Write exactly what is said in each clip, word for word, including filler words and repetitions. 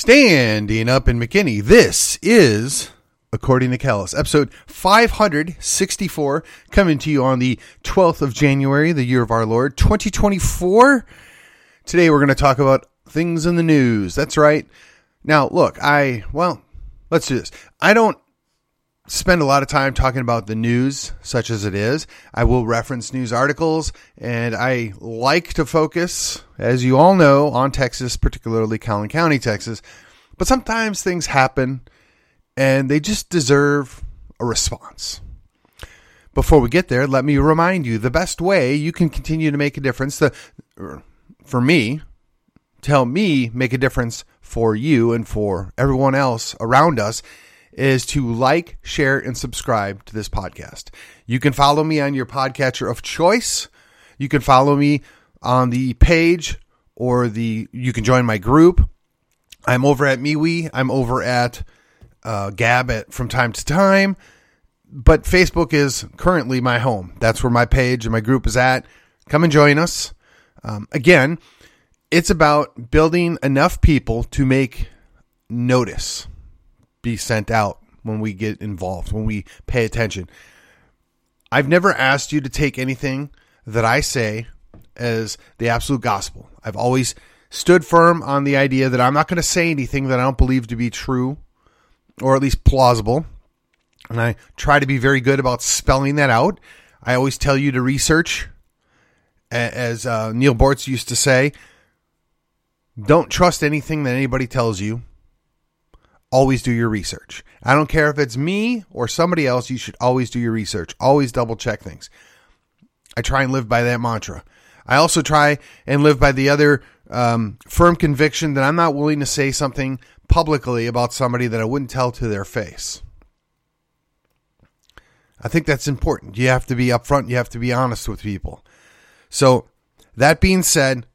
Standing up in McKinney, this is According to Callis, episode five hundred sixty-four, coming to you on the twelfth of January, the year of our Lord, twenty twenty-four. Today we're going to talk about things in the news. That's right. Now, look, I, well, let's do this. I don't spend a lot of time talking about the news, such as it is. I will reference news articles, and I like to focus, as you all know, on Texas, particularly Collin County, Texas. But sometimes things happen, and they just deserve a response. Before we get there, let me remind you, the best way you can continue to make a difference, to, for me, to help me make a difference for you and for everyone else around us, is to like, share, and subscribe to this podcast. You can follow me on your podcatcher of choice. You can follow me on the page, or the you can join my group. I'm over at MeWe. I'm over at uh, Gab at, from time to time. But Facebook is currently my home. That's where my page and my group is at. Come and join us. Um, again, it's about building enough people to make notice be sent out when we get involved, when we pay attention. I've never asked you to take anything that I say as the absolute gospel. I've always stood firm on the idea that I'm not going to say anything that I don't believe to be true, or at least plausible. And I try to be very good about spelling that out. I always tell you to research. As uh, Neil Bortz used to say, don't trust anything that anybody tells you. Always do your research. I don't care if it's me or somebody else. You should always do your research. Always double check things. I try and live by that mantra. I also try and live by the other um, firm conviction that I'm not willing to say something publicly about somebody that I wouldn't tell to their face. I think that's important. You have to be upfront. You have to be honest with people. So that being said,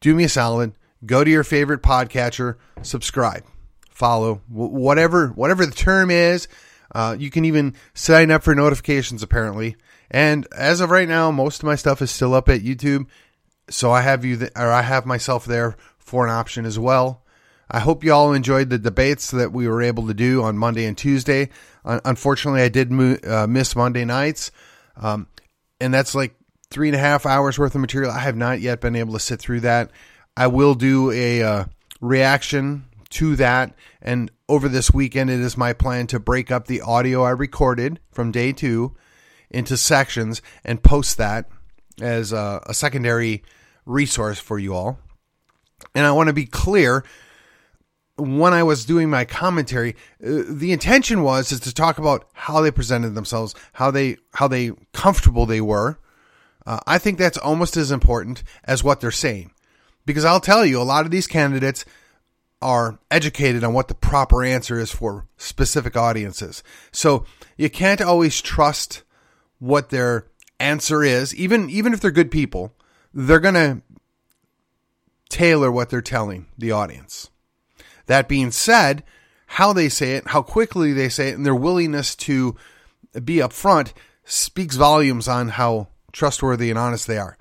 do me a solid. Go to your favorite podcatcher. Subscribe. Follow, whatever whatever the term is. Uh, you can even sign up for notifications, apparently. And as of right now, most of my stuff is still up at YouTube, so I have you th- or I have myself there for an option as well. I hope you all enjoyed the debates that we were able to do on Monday and Tuesday. Uh, unfortunately, I did mo- uh, miss Monday nights, um, and that's like three and a half hours worth of material. I have not yet been able to sit through that. I will do a uh, reaction to that, and over this weekend it is my plan to break up the audio I recorded from day two into sections and post that as a, a secondary resource for you all. And I want to be clear, when I was doing my commentary, the intention was is to talk about how they presented themselves, how they how they comfortable they were. Uh, I think that's almost as important as what they're saying, because I'll tell you, a lot of these candidates are educated on what the proper answer is for specific audiences. So you can't always trust what their answer is. Even, even if they're good people, they're going to tailor what they're telling the audience. That being said, how they say it, how quickly they say it, and their willingness to be upfront speaks volumes on how trustworthy and honest they are.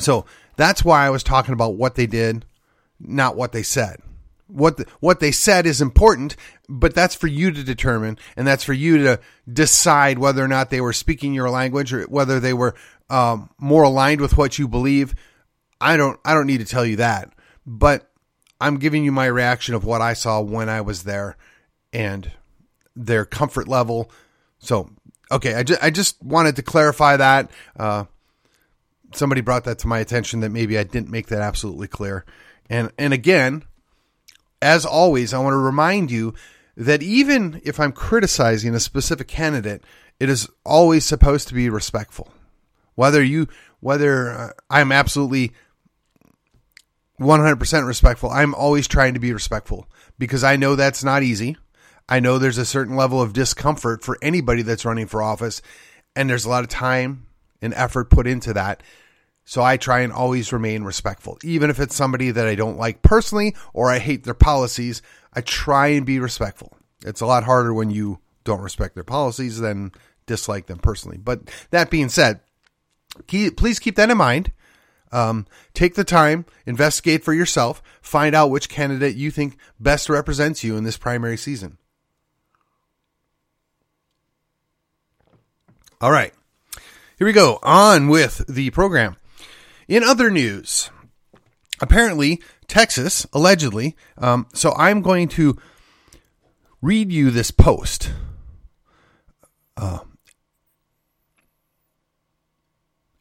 So that's why I was talking about what they did, not what they said. What the, what they said is important, but that's for you to determine, and that's for you to decide whether or not they were speaking your language or whether they were um, more aligned with what you believe. I don't I don't need to tell you that, but I'm giving you my reaction of what I saw when I was there and their comfort level. So, okay, I, ju- I just wanted to clarify that. Uh, somebody brought that to my attention, that maybe I didn't make that absolutely clear. And and again, as always, I want to remind you that even if I'm criticizing a specific candidate, it is always supposed to be respectful. Whether you whether I'm absolutely one hundred percent respectful, I'm always trying to be respectful, because I know that's not easy. I know there's a certain level of discomfort for anybody that's running for office, and there's a lot of time and effort put into that. So I try and always remain respectful. Even if it's somebody that I don't like personally or I hate their policies, I try and be respectful. It's a lot harder when you don't respect their policies than dislike them personally. But that being said, keep, please keep that in mind. Um, take the time, investigate for yourself, find out which candidate you think best represents you in this primary season. All right, here we go. On with the program. In other news, apparently Texas, allegedly, um, so I'm going to read you this post. Uh,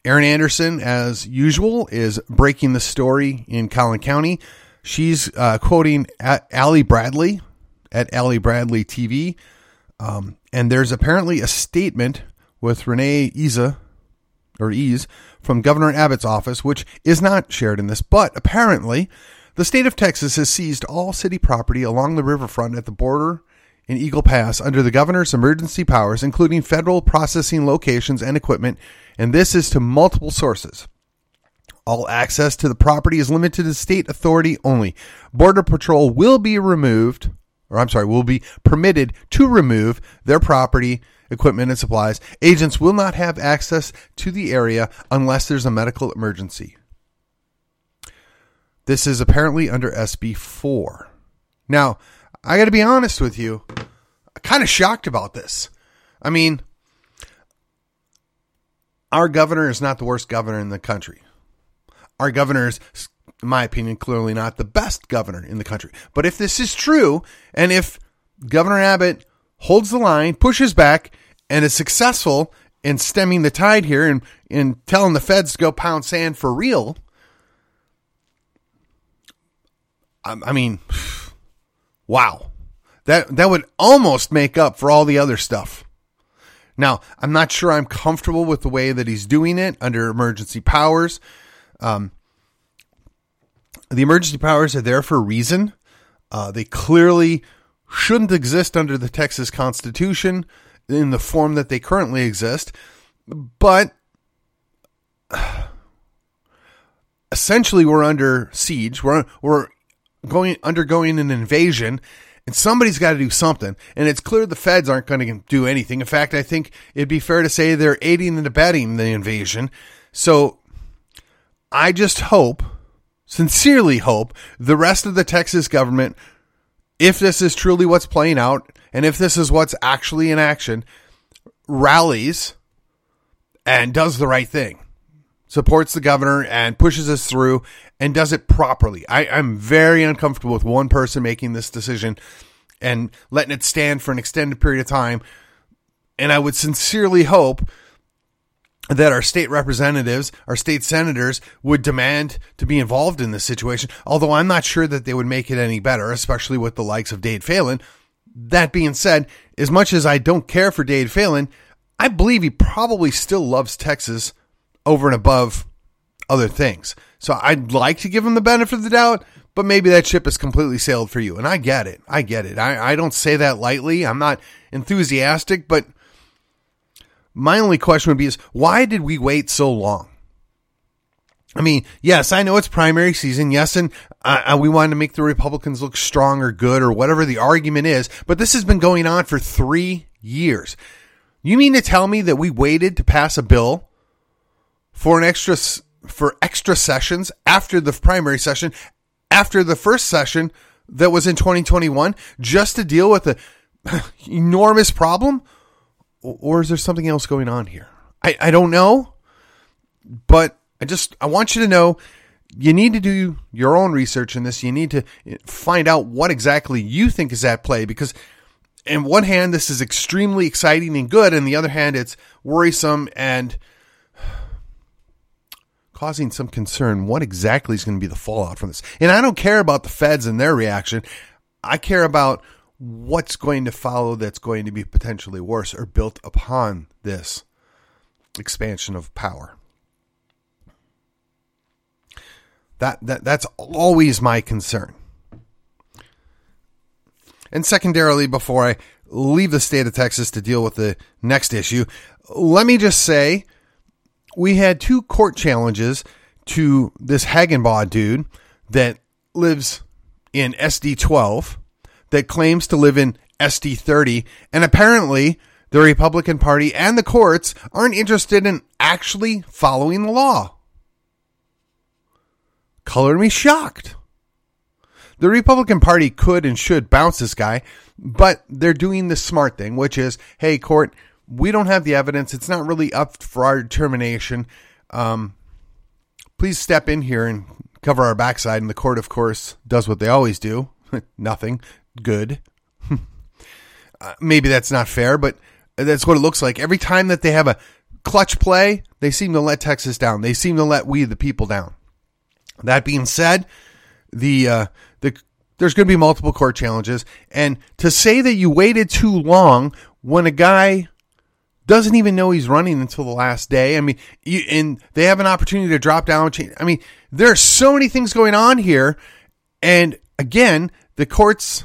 Erin Anderson, as usual, is breaking the story in Collin County. She's uh, quoting at Allie Bradley, at Allie Bradley T V. Um, and there's apparently a statement with Renee Eza, or Ease, from Governor Abbott's office, which is not shared in this. But apparently, the state of Texas has seized all city property along the riverfront at the border in Eagle Pass under the governor's emergency powers, including federal processing locations and equipment, and this is to multiple sources. All access to the property is limited to state authority only. Border Patrol will be removed, or I'm sorry, will be permitted to remove their property, equipment, and supplies. Agents will not have access to the area unless there's a medical emergency. This is apparently under S B four. Now, I got to be honest with you, I'm kind of shocked about this. I mean, our governor is not the worst governor in the country. Our governor is, in my opinion, clearly not the best governor in the country. But if this is true, and if Governor Abbott holds the line, pushes back, and is successful in stemming the tide here and, and telling the feds to go pound sand for real, I, I mean... Wow, that that would almost make up for all the other stuff. Now, I'm not sure I'm comfortable with the way that he's doing it under emergency powers. Um, the emergency powers are there for a reason. Uh, they clearly shouldn't exist under the Texas Constitution in the form that they currently exist. But essentially, we're under siege. We're we're going undergoing an invasion, and somebody's got to do something, and it's clear the feds aren't going to do anything. In fact, I think it'd be fair to say they're aiding and abetting the invasion. So I just hope, sincerely hope, the rest of the Texas government, if this is truly what's playing out and if this is what's actually in action, rallies and does the right thing, supports the governor and pushes us through and does it properly. I, I'm very uncomfortable with one person making this decision and letting it stand for an extended period of time. And I would sincerely hope that our state representatives, our state senators would demand to be involved in this situation. Although I'm not sure that they would make it any better, especially with the likes of Dade Phelan. That being said, as much as I don't care for Dade Phelan, I believe he probably still loves Texas over and above other things. So I'd like to give him the benefit of the doubt, but maybe that ship has completely sailed for you. And I get it. I get it. I, I don't say that lightly. I'm not enthusiastic, but my only question would be is why did we wait so long? I mean, yes, I know it's primary season. Yes. And uh, we wanted to make the Republicans look strong or good or whatever the argument is, but this has been going on for three years. You mean to tell me that we waited to pass a bill for an extra for extra sessions after the primary session, after the first session that was in twenty twenty-one, just to deal with an enormous problem? Or is there something else going on here? I, I don't know, but I just I want you to know you need to do your own research in this. You need to find out what exactly you think is at play, because on one hand, this is extremely exciting and good. On the other hand, it's worrisome and causing some concern. What exactly is going to be the fallout from this? And I don't care about the feds and their reaction. I care about what's going to follow that's going to be potentially worse or built upon this expansion of power. That, that that's always my concern. And secondarily, before I leave the state of Texas to deal with the next issue, let me just say, we had two court challenges to this Hagenbaugh dude that lives in S D twelve that claims to live in S D thirty. And apparently the Republican Party and the courts aren't interested in actually following the law. colored me shocked. The Republican Party could and should bounce this guy, but they're doing the smart thing, which is, hey, court, we don't have the evidence. It's not really up for our determination. Um, please step in here and cover our backside. And the court, of course, does what they always do. Nothing good. uh, maybe that's not fair, but that's what it looks like. Every time that they have a clutch play, they seem to let Texas down. They seem to let we, the people, down. That being said, the uh, the there's going to be multiple court challenges. And to say that you waited too long when a guy doesn't even know he's running until the last day. I mean, you, and they have an opportunity to drop down. I mean, there are so many things going on here. And again, the courts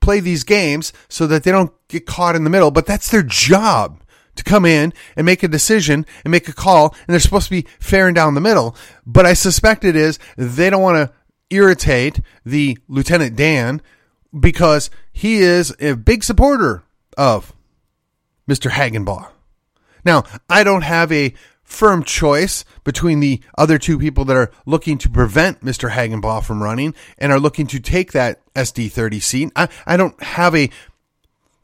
play these games so that they don't get caught in the middle. But that's their job, to come in and make a decision and make a call. And they're supposed to be fair and down the middle. But I suspect it is they don't want to irritate the Lieutenant Dan, because he is a big supporter of Mister Hagenbaugh. Now, I don't have a firm choice between the other two people that are looking to prevent Mister Hagenbaugh from running and are looking to take that S D thirty seat. I, I don't have a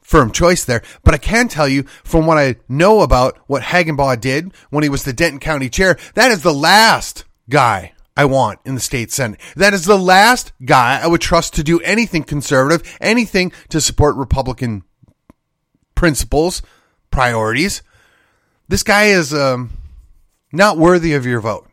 firm choice there, but I can tell you from what I know about what Hagenbaugh did when he was the Denton County chair, that is the last guy I want in the state Senate. That is the last guy I would trust to do anything conservative, anything to support Republican principles, priorities. This guy is um, not worthy of your vote.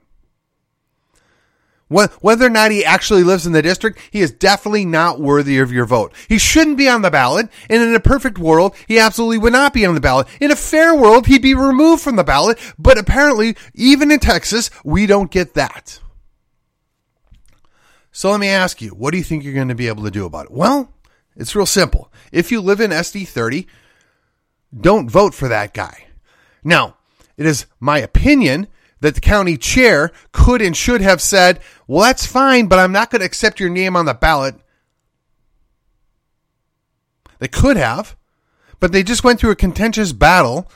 Whether or not he actually lives in the district, he is definitely not worthy of your vote. He shouldn't be on the ballot, and in a perfect world, he absolutely would not be on the ballot. In a fair world, he'd be removed from the ballot, but apparently, even in Texas, we don't get that. So let me ask you, what do you think you're going to be able to do about it? Well, it's real simple. If you live in S D thirty, don't vote for that guy. Now, it is my opinion that the county chair could and should have said, well, that's fine, but I'm not going to accept your name on the ballot. They could have, but they just went through a contentious battle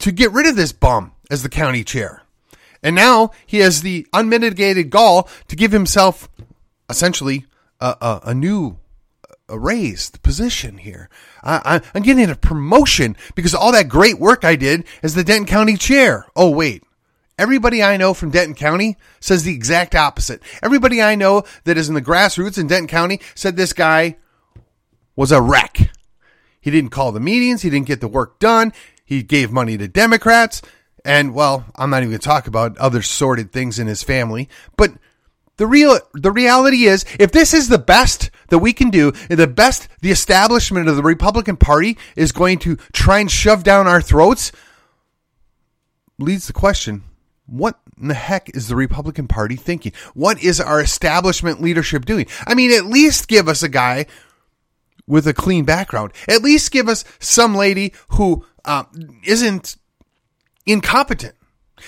to get rid of this bum as the county chair. And now he has the unmitigated gall to give himself essentially a, a, a new a raise, the position here. I, I, I'm getting a promotion because all that great work I did as the Denton County chair. Oh, wait. Everybody I know from Denton County says the exact opposite. Everybody I know that is in the grassroots in Denton County said this guy was a wreck. He didn't call the meetings. He didn't get the work done. He gave money to Democrats. And, well, I'm not even going to talk about other sordid things in his family. But the real, the reality is, if this is the best that we can do, the best the establishment of the Republican Party is going to try and shove down our throats, leads the question, what in the heck is the Republican Party thinking? What is our establishment leadership doing? I mean, at least give us a guy with a clean background. At least give us some lady who uh, isn't incompetent.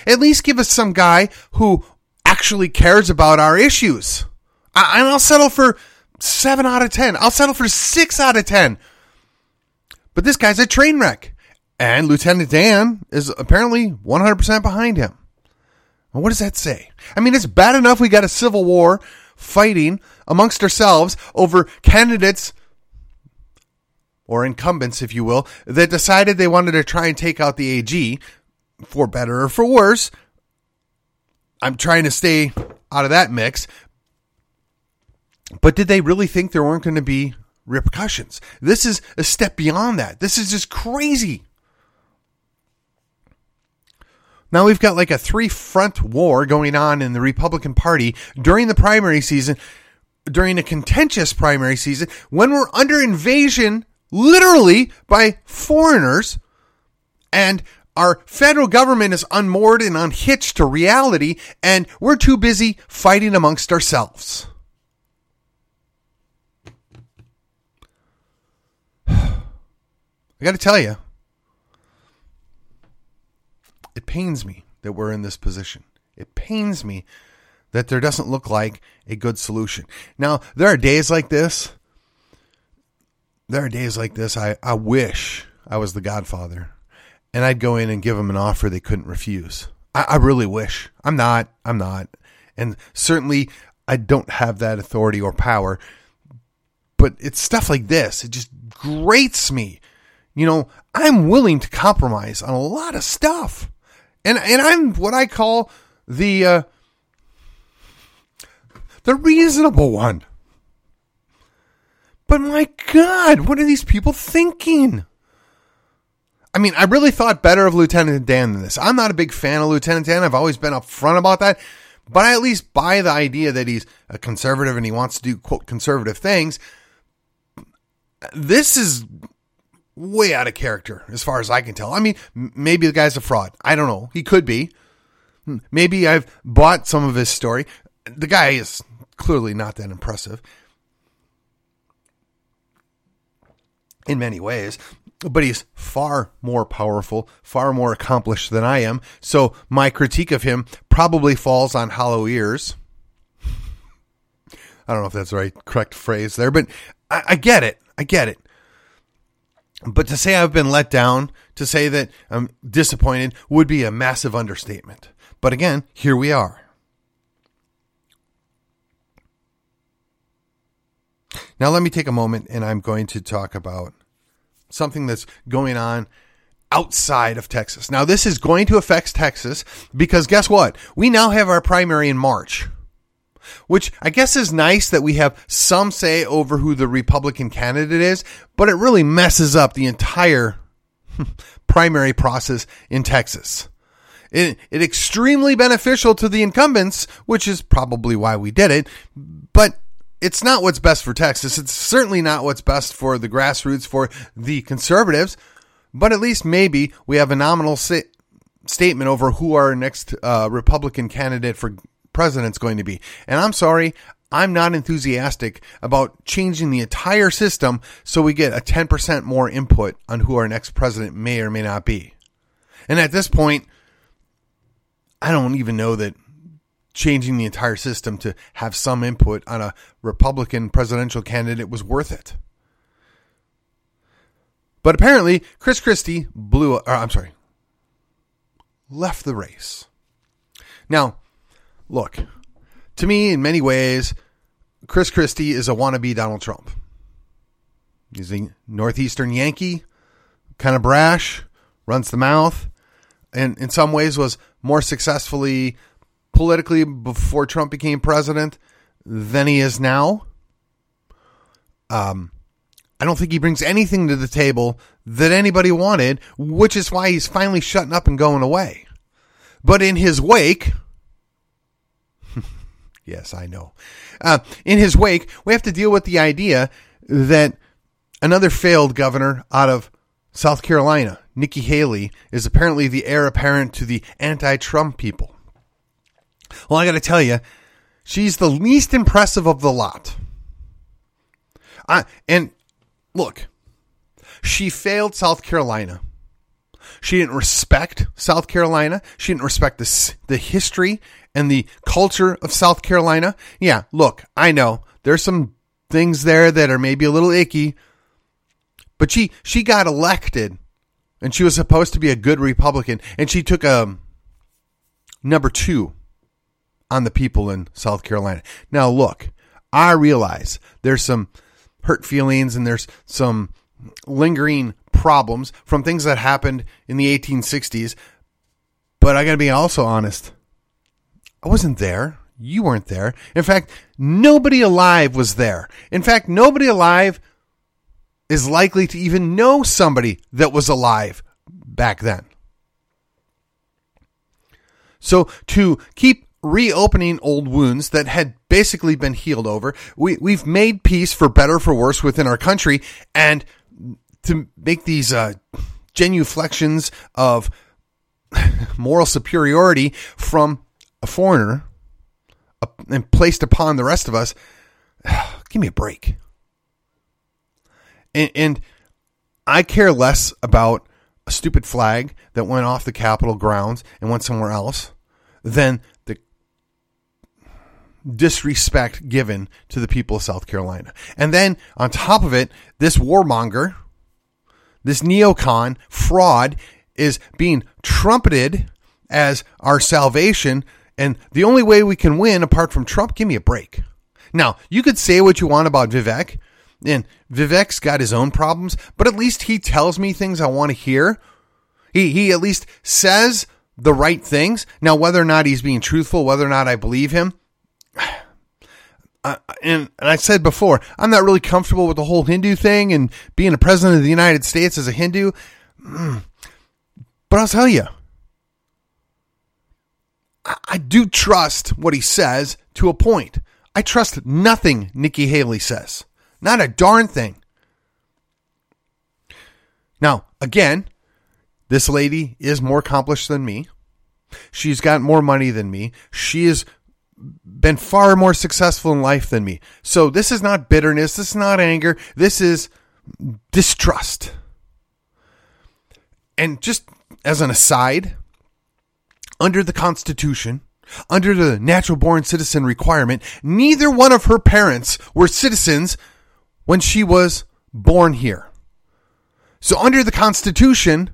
At least give us some guy who actually cares about our issues. I- and I'll settle for seven out of ten. I'll settle for six out of ten. But this guy's a train wreck. And Lieutenant Dan is apparently one hundred percent behind him. What does that say? I mean, it's bad enough we got a civil war fighting amongst ourselves over candidates or incumbents, if you will, that decided they wanted to try and take out the A G, for better or for worse. I'm trying to stay out of that mix. But did they really think there weren't going to be repercussions? This is a step beyond that. This is just crazy. Now we've got like a three-front war going on in the Republican Party during the primary season, during a contentious primary season, when we're under invasion, literally, by foreigners, and our federal government is unmoored and unhitched to reality, and we're too busy fighting amongst ourselves. I got to tell you, it pains me that we're in this position. It pains me that there doesn't look like a good solution. Now, there are days like this. There are days like this. I, I wish I was the Godfather and I'd go in and give them an offer they couldn't refuse. I, I really wish. I'm not. I'm not. And certainly I don't have that authority or power. But it's stuff like this. It just grates me. You know, I'm willing to compromise on a lot of stuff. And and I'm what I call the uh, the reasonable one. But my God, what are these people thinking? I mean, I really thought better of Lieutenant Dan than this. I'm not a big fan of Lieutenant Dan. I've always been upfront about that. But I at least buy the idea that he's a conservative and he wants to do, quote, conservative things. This is way out of character, as far as I can tell. I mean, maybe the guy's a fraud. I don't know. He could be. Maybe I've bought some of his story. The guy is clearly not that impressive in many ways, but he's far more powerful, far more accomplished than I am. So my critique of him probably falls on hollow ears. I don't know if that's the right, correct phrase there, but I, I get it. I get it. But to say I've been let down, to say that I'm disappointed would be a massive understatement. But again, here we are. Now let me take a moment and I'm going to talk about something that's going on outside of Texas. Now, this is going to affect Texas because guess what? We now have our primary in March, which I guess is nice that we have some say over who the Republican candidate is, but it really messes up the entire primary process in Texas. It, it extremely beneficial to the incumbents, which is probably why we did it, but it's not what's best for Texas. It's certainly not what's best for the grassroots, for the conservatives, but at least maybe we have a nominal si- statement over who our next uh, Republican candidate for president's going to be. And I'm sorry, I'm not enthusiastic about changing the entire system so we get a ten percent more input on who our next president may or may not be. And at this point, I don't even know that changing the entire system to have some input on a Republican presidential candidate was worth it. But apparently, Chris Christie blew, or I'm sorry, left the race. Now, look, to me, in many ways, Chris Christie is a wannabe Donald Trump. He's a Northeastern Yankee, kind of brash, runs the mouth, and in some ways was more successfully politically before Trump became president than he is now. Um, I don't think he brings anything to the table that anybody wanted, which is why he's finally shutting up and going away. But in his wake, yes, I know. Uh, in his wake, we have to deal with the idea that another failed governor out of South Carolina, Nikki Haley, is apparently the heir apparent to the anti-Trump people. Well, I got to tell you, she's the least impressive of the lot. I, and look, she failed South Carolina. She didn't respect South Carolina. She didn't respect the, the history and the culture of South Carolina. Yeah, look, I know there's some things there that are maybe a little icky, but she, she got elected and she was supposed to be a good Republican and she took a number two on the people in South Carolina. Now, look, I realize there's some hurt feelings and there's some lingering problems from things that happened in the eighteen sixties. But I got to be also honest. I wasn't there. You weren't there. In fact, nobody alive was there. In fact, nobody alive is likely to even know somebody that was alive back then. So to keep reopening old wounds that had basically been healed over. We, we've made peace for better, for worse within our country. And to make these uh, genuflections of moral superiority from a foreigner uh, and placed upon the rest of us, give me a break. And, and I care less about a stupid flag that went off the Capitol grounds and went somewhere else than disrespect given to the people of South Carolina. And then on top of it, this warmonger, this neocon fraud is being trumpeted as our salvation And the only way we can win, apart from Trump, give me a break. Now, you could say what you want about Vivek, and Vivek's got his own problems, but at least he tells me things I want to hear. He he at least says the right things. Now, whether or not he's being truthful, whether or not I believe him, uh, and, and I said before, I'm not really comfortable with the whole Hindu thing and being a president of the United States as a Hindu. Mm. But I'll tell you, I, I do trust what he says to a point. I trust nothing Nikki Haley says. Not a darn thing. Now, again, this lady is more accomplished than me. She's got more money than me. She has been far more successful in life than me. So this is not bitterness. This is not anger. This is distrust. And just as an aside, under the Constitution, under the natural born citizen requirement, neither one of her parents were citizens when she was born here. So under the Constitution,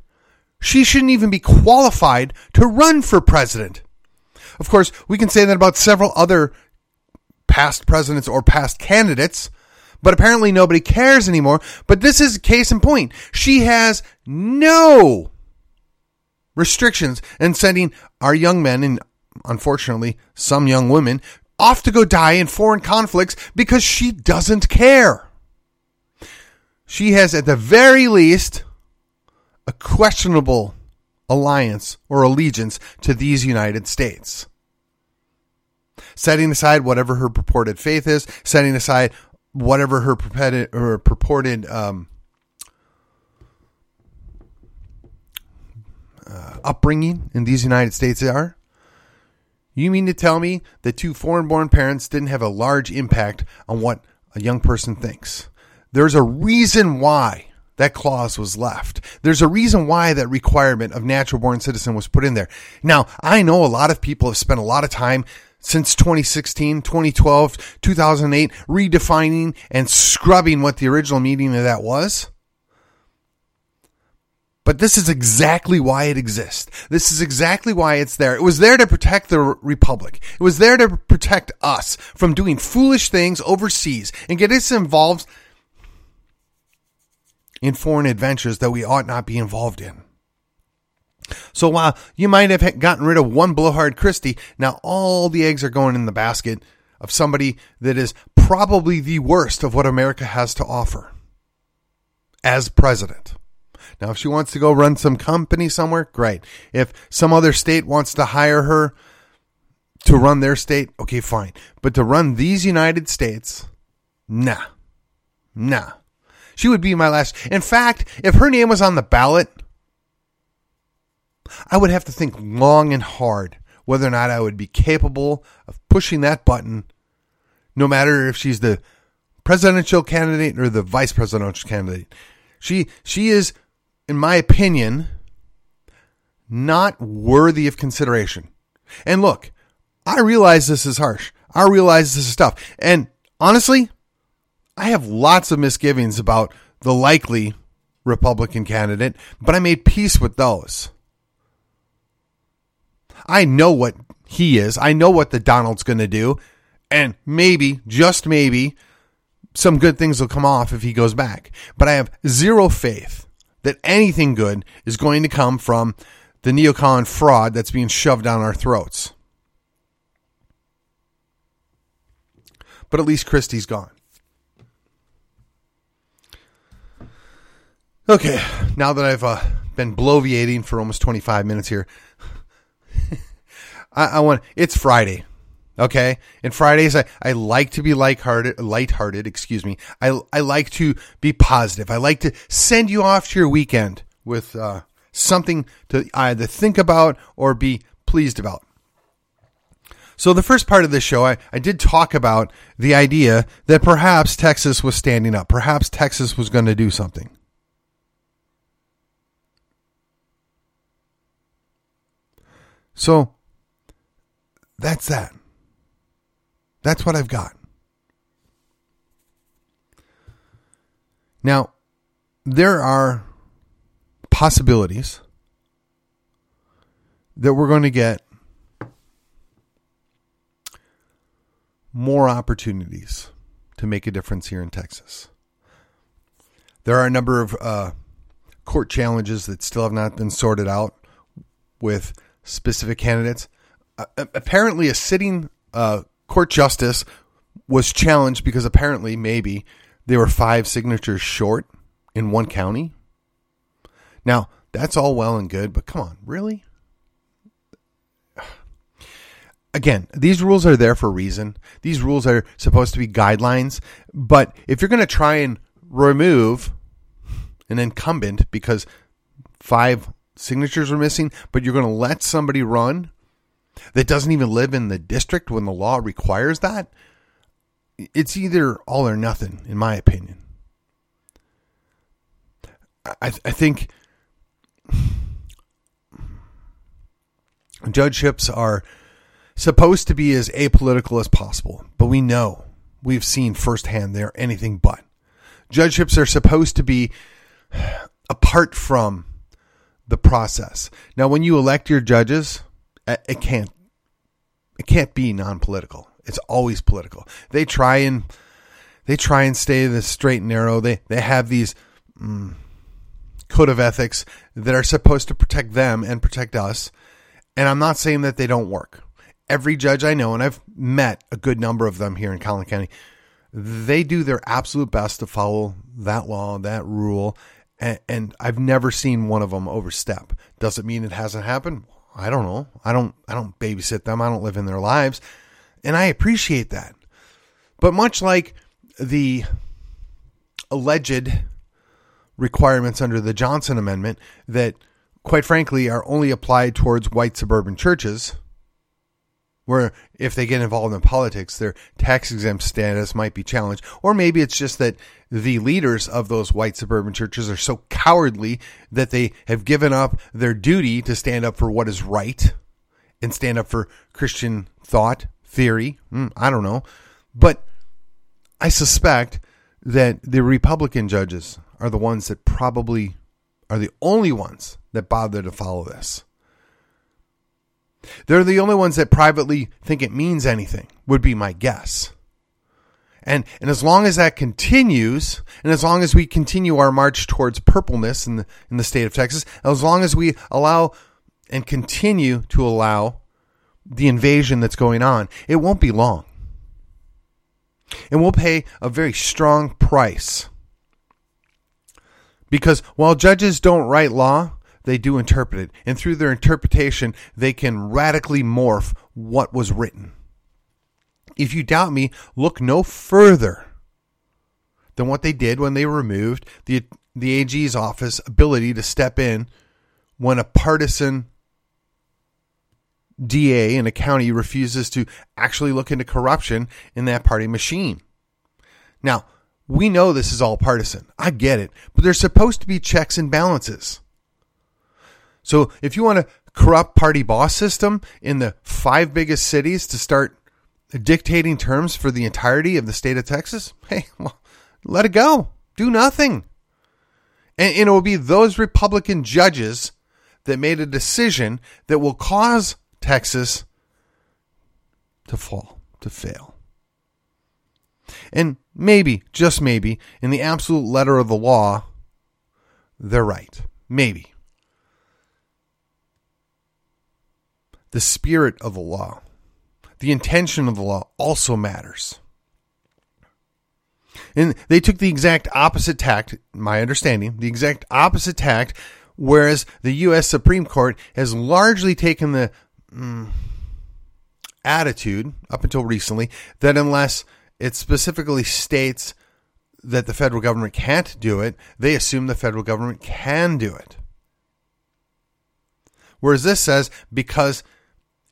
she shouldn't even be qualified to run for president. Of course, we can say that about several other past presidents or past candidates, but apparently nobody cares anymore. But this is case in point. She has no restrictions in sending our young men, and unfortunately some young women, off to go die in foreign conflicts because she doesn't care. She has at the very least a questionable alliance or allegiance to these United States. Setting aside whatever her purported faith is, setting aside whatever her purported, her purported um, uh, upbringing in these United States are, you mean to tell me that two foreign-born parents didn't have a large impact on what a young person thinks? There's a reason why that clause was left. There's a reason why that requirement of natural born citizen was put in there. Now, I know a lot of people have spent a lot of time since twenty sixteen, twenty twelve, two thousand eight, redefining and scrubbing what the original meaning of that was. But this is exactly why it exists. This is exactly why it's there. It was there to protect the republic. It was there to protect us from doing foolish things overseas and get us involved in foreign adventures that we ought not be involved in. So while you might have gotten rid of one blowhard Christie, now all the eggs are going in the basket of somebody that is probably the worst of what America has to offer as president. Now, if she wants to go run some company somewhere, great. If some other state wants to hire her to run their state, okay, fine. But to run these United States, nah, nah. She would be my last. In fact, if her name was on the ballot, I would have to think long and hard whether or not I would be capable of pushing that button, no matter if she's the presidential candidate or the vice presidential candidate. She, she is, in my opinion, not worthy of consideration. And look, I realize this is harsh. I realize this is tough. And honestly, I have lots of misgivings about the likely Republican candidate, but I made peace with those. I know what he is. I know what the Donald's going to do. And maybe, just maybe, some good things will come off if he goes back. But I have zero faith that anything good is going to come from the neocon fraud that's being shoved down our throats. But at least Christie's gone. Okay, now that I've uh, been bloviating for almost twenty-five minutes here, I, I want, it's Friday, okay? And Fridays, I, I like to be lighthearted, lighthearted, excuse me. I, I like to be positive. I like to send you off to your weekend with uh, something to either think about or be pleased about. So the first part of this show, I, I did talk about the idea that perhaps Texas was standing up. Perhaps Texas was going to do something. So that's that. That's what I've got. Now, there are possibilities that we're going to get more opportunities to make a difference here in Texas. There are a number of uh, court challenges that still have not been sorted out with specific candidates. Uh, apparently, a sitting uh, court justice was challenged because apparently, maybe, they were five signatures short in one county. Now, that's all well and good, but come on, really? Again, these rules are there for a reason. These rules are supposed to be guidelines, but if you're going to try and remove an incumbent because five signatures are missing, but you're going to let somebody run that doesn't even live in the district when the law requires that, it's either all or nothing, in my opinion. I, I think judgeships are supposed to be as apolitical as possible, but we know, we've seen firsthand, they're anything but. Judgeships are supposed to be apart from the process. Now, when you elect your judges, it can't, it can't be non-political. It's always political. They try and they try and stay the straight and narrow. They they have these mm, code of ethics that are supposed to protect them and protect us. And I'm not saying that they don't work. Every judge I know, and I've met a good number of them here in Collin County, they do their absolute best to follow that law, that rule, and, and I've never seen one of them overstep. Doesn't mean it hasn't happened. I don't know. I don't. I don't babysit them. I don't live in their lives. And I appreciate that. But much like the alleged requirements under the Johnson Amendment that, quite frankly, are only applied towards white suburban churches, where if they get involved in politics, their tax exempt status might be challenged. Or maybe it's just that the leaders of those white suburban churches are so cowardly that they have given up their duty to stand up for what is right and stand up for Christian thought. Theory, mm, I don't know, but I suspect that the Republican judges are the ones that probably are the only ones that bother to follow this. They're the only ones that privately think it means anything, would be my guess. And and as long as that continues, and as long as we continue our march towards purpleness in the, in the state of Texas, as long as we allow and continue to allow the invasion that's going on, it won't be long. And we'll pay a very strong price. Because while judges don't write law, they do interpret it. And through their interpretation, they can radically morph what was written. If you doubt me, look no further than what they did when they removed the, the A G's office ability to step in when a partisan D A in a county refuses to actually look into corruption in that party machine. Now, we know this is all partisan. I get it, but there's supposed to be checks and balances. So if you want a corrupt party boss system in the five biggest cities to start dictating terms for the entirety of the state of Texas, hey, well, let it go. Do nothing. And, and it will be those Republican judges that made a decision that will cause Texas to fall, to fail. And maybe, just maybe, in the absolute letter of the law, they're right. Maybe. The spirit of the law, the intention of the law also matters. And they took the exact opposite tact, my understanding, the exact opposite tact, whereas the U S Supreme Court has largely taken the attitude up until recently that unless it specifically states that the federal government can't do it, they assume the federal government can do it. Whereas this says because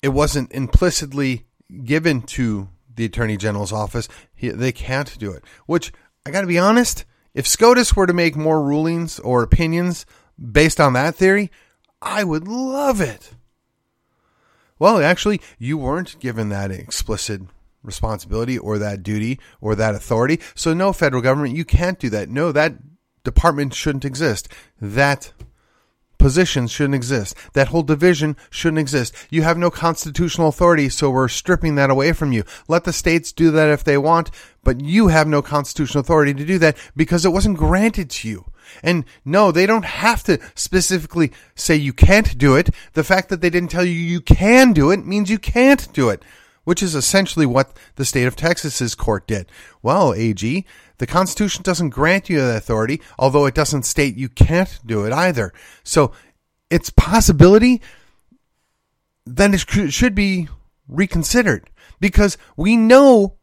it wasn't implicitly given to the Attorney General's office, they can't do it. Which, I got to be honest, if SCOTUS were to make more rulings or opinions based on that theory, I would love it. Well, actually, you weren't given that explicit responsibility or that duty or that authority. So no, federal government, you can't do that. No, that department shouldn't exist. That positions shouldn't exist. That whole division shouldn't exist. You have no constitutional authority, so we're stripping that away from you. Let the states do that if they want, but you have no constitutional authority to do that because it wasn't granted to you. And no, they don't have to specifically say you can't do it. The fact that they didn't tell you you can do it means you can't do it, which is essentially what the state of Texas's court did. Well, A G, the Constitution doesn't grant you that authority, although it doesn't state you can't do it either. So it's possibility, then it should be reconsidered because we know,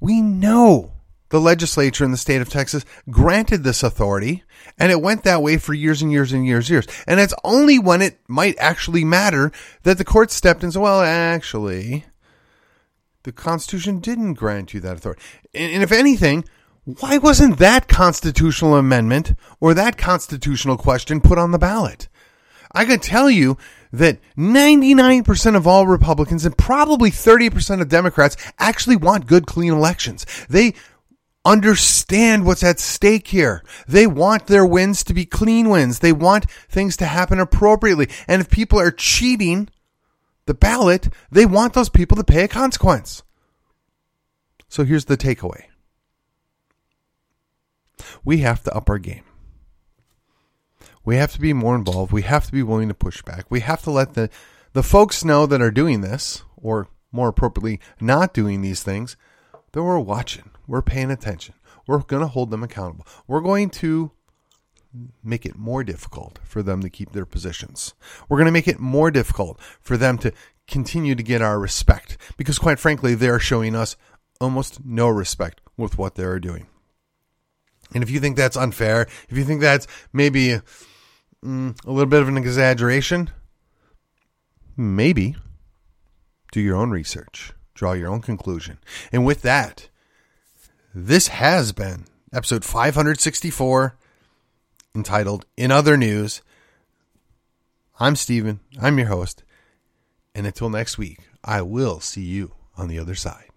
we know the legislature in the state of Texas granted this authority, and it went that way for years and years and years and years. And it's only when it might actually matter that the court stepped in and said, well, actually, the Constitution didn't grant you that authority. And if anything, why wasn't that constitutional amendment or that constitutional question put on the ballot? I could tell you that ninety-nine percent of all Republicans and probably thirty percent of Democrats actually want good, clean elections. They understand what's at stake here. They want their wins to be clean wins. They want things to happen appropriately. And if people are cheating the ballot, they want those people to pay a consequence. So here's the takeaway. We have to up our game. We have to be more involved. We have to be willing to push back. We have to let the, the folks know that are doing this, or more appropriately, not doing these things, that we're watching. We're paying attention. We're going to hold them accountable. We're going to make it more difficult for them to keep their positions. We're going to make it more difficult for them to continue to get our respect because, quite frankly, they're showing us almost no respect with what they're doing. And if you think that's unfair, if you think that's maybe mm, a little bit of an exaggeration, maybe do your own research, draw your own conclusion. And with that, this has been episode five sixty-four, entitled In Other News. I'm Steven. I'm your host. And until next week, I will see you on the other side.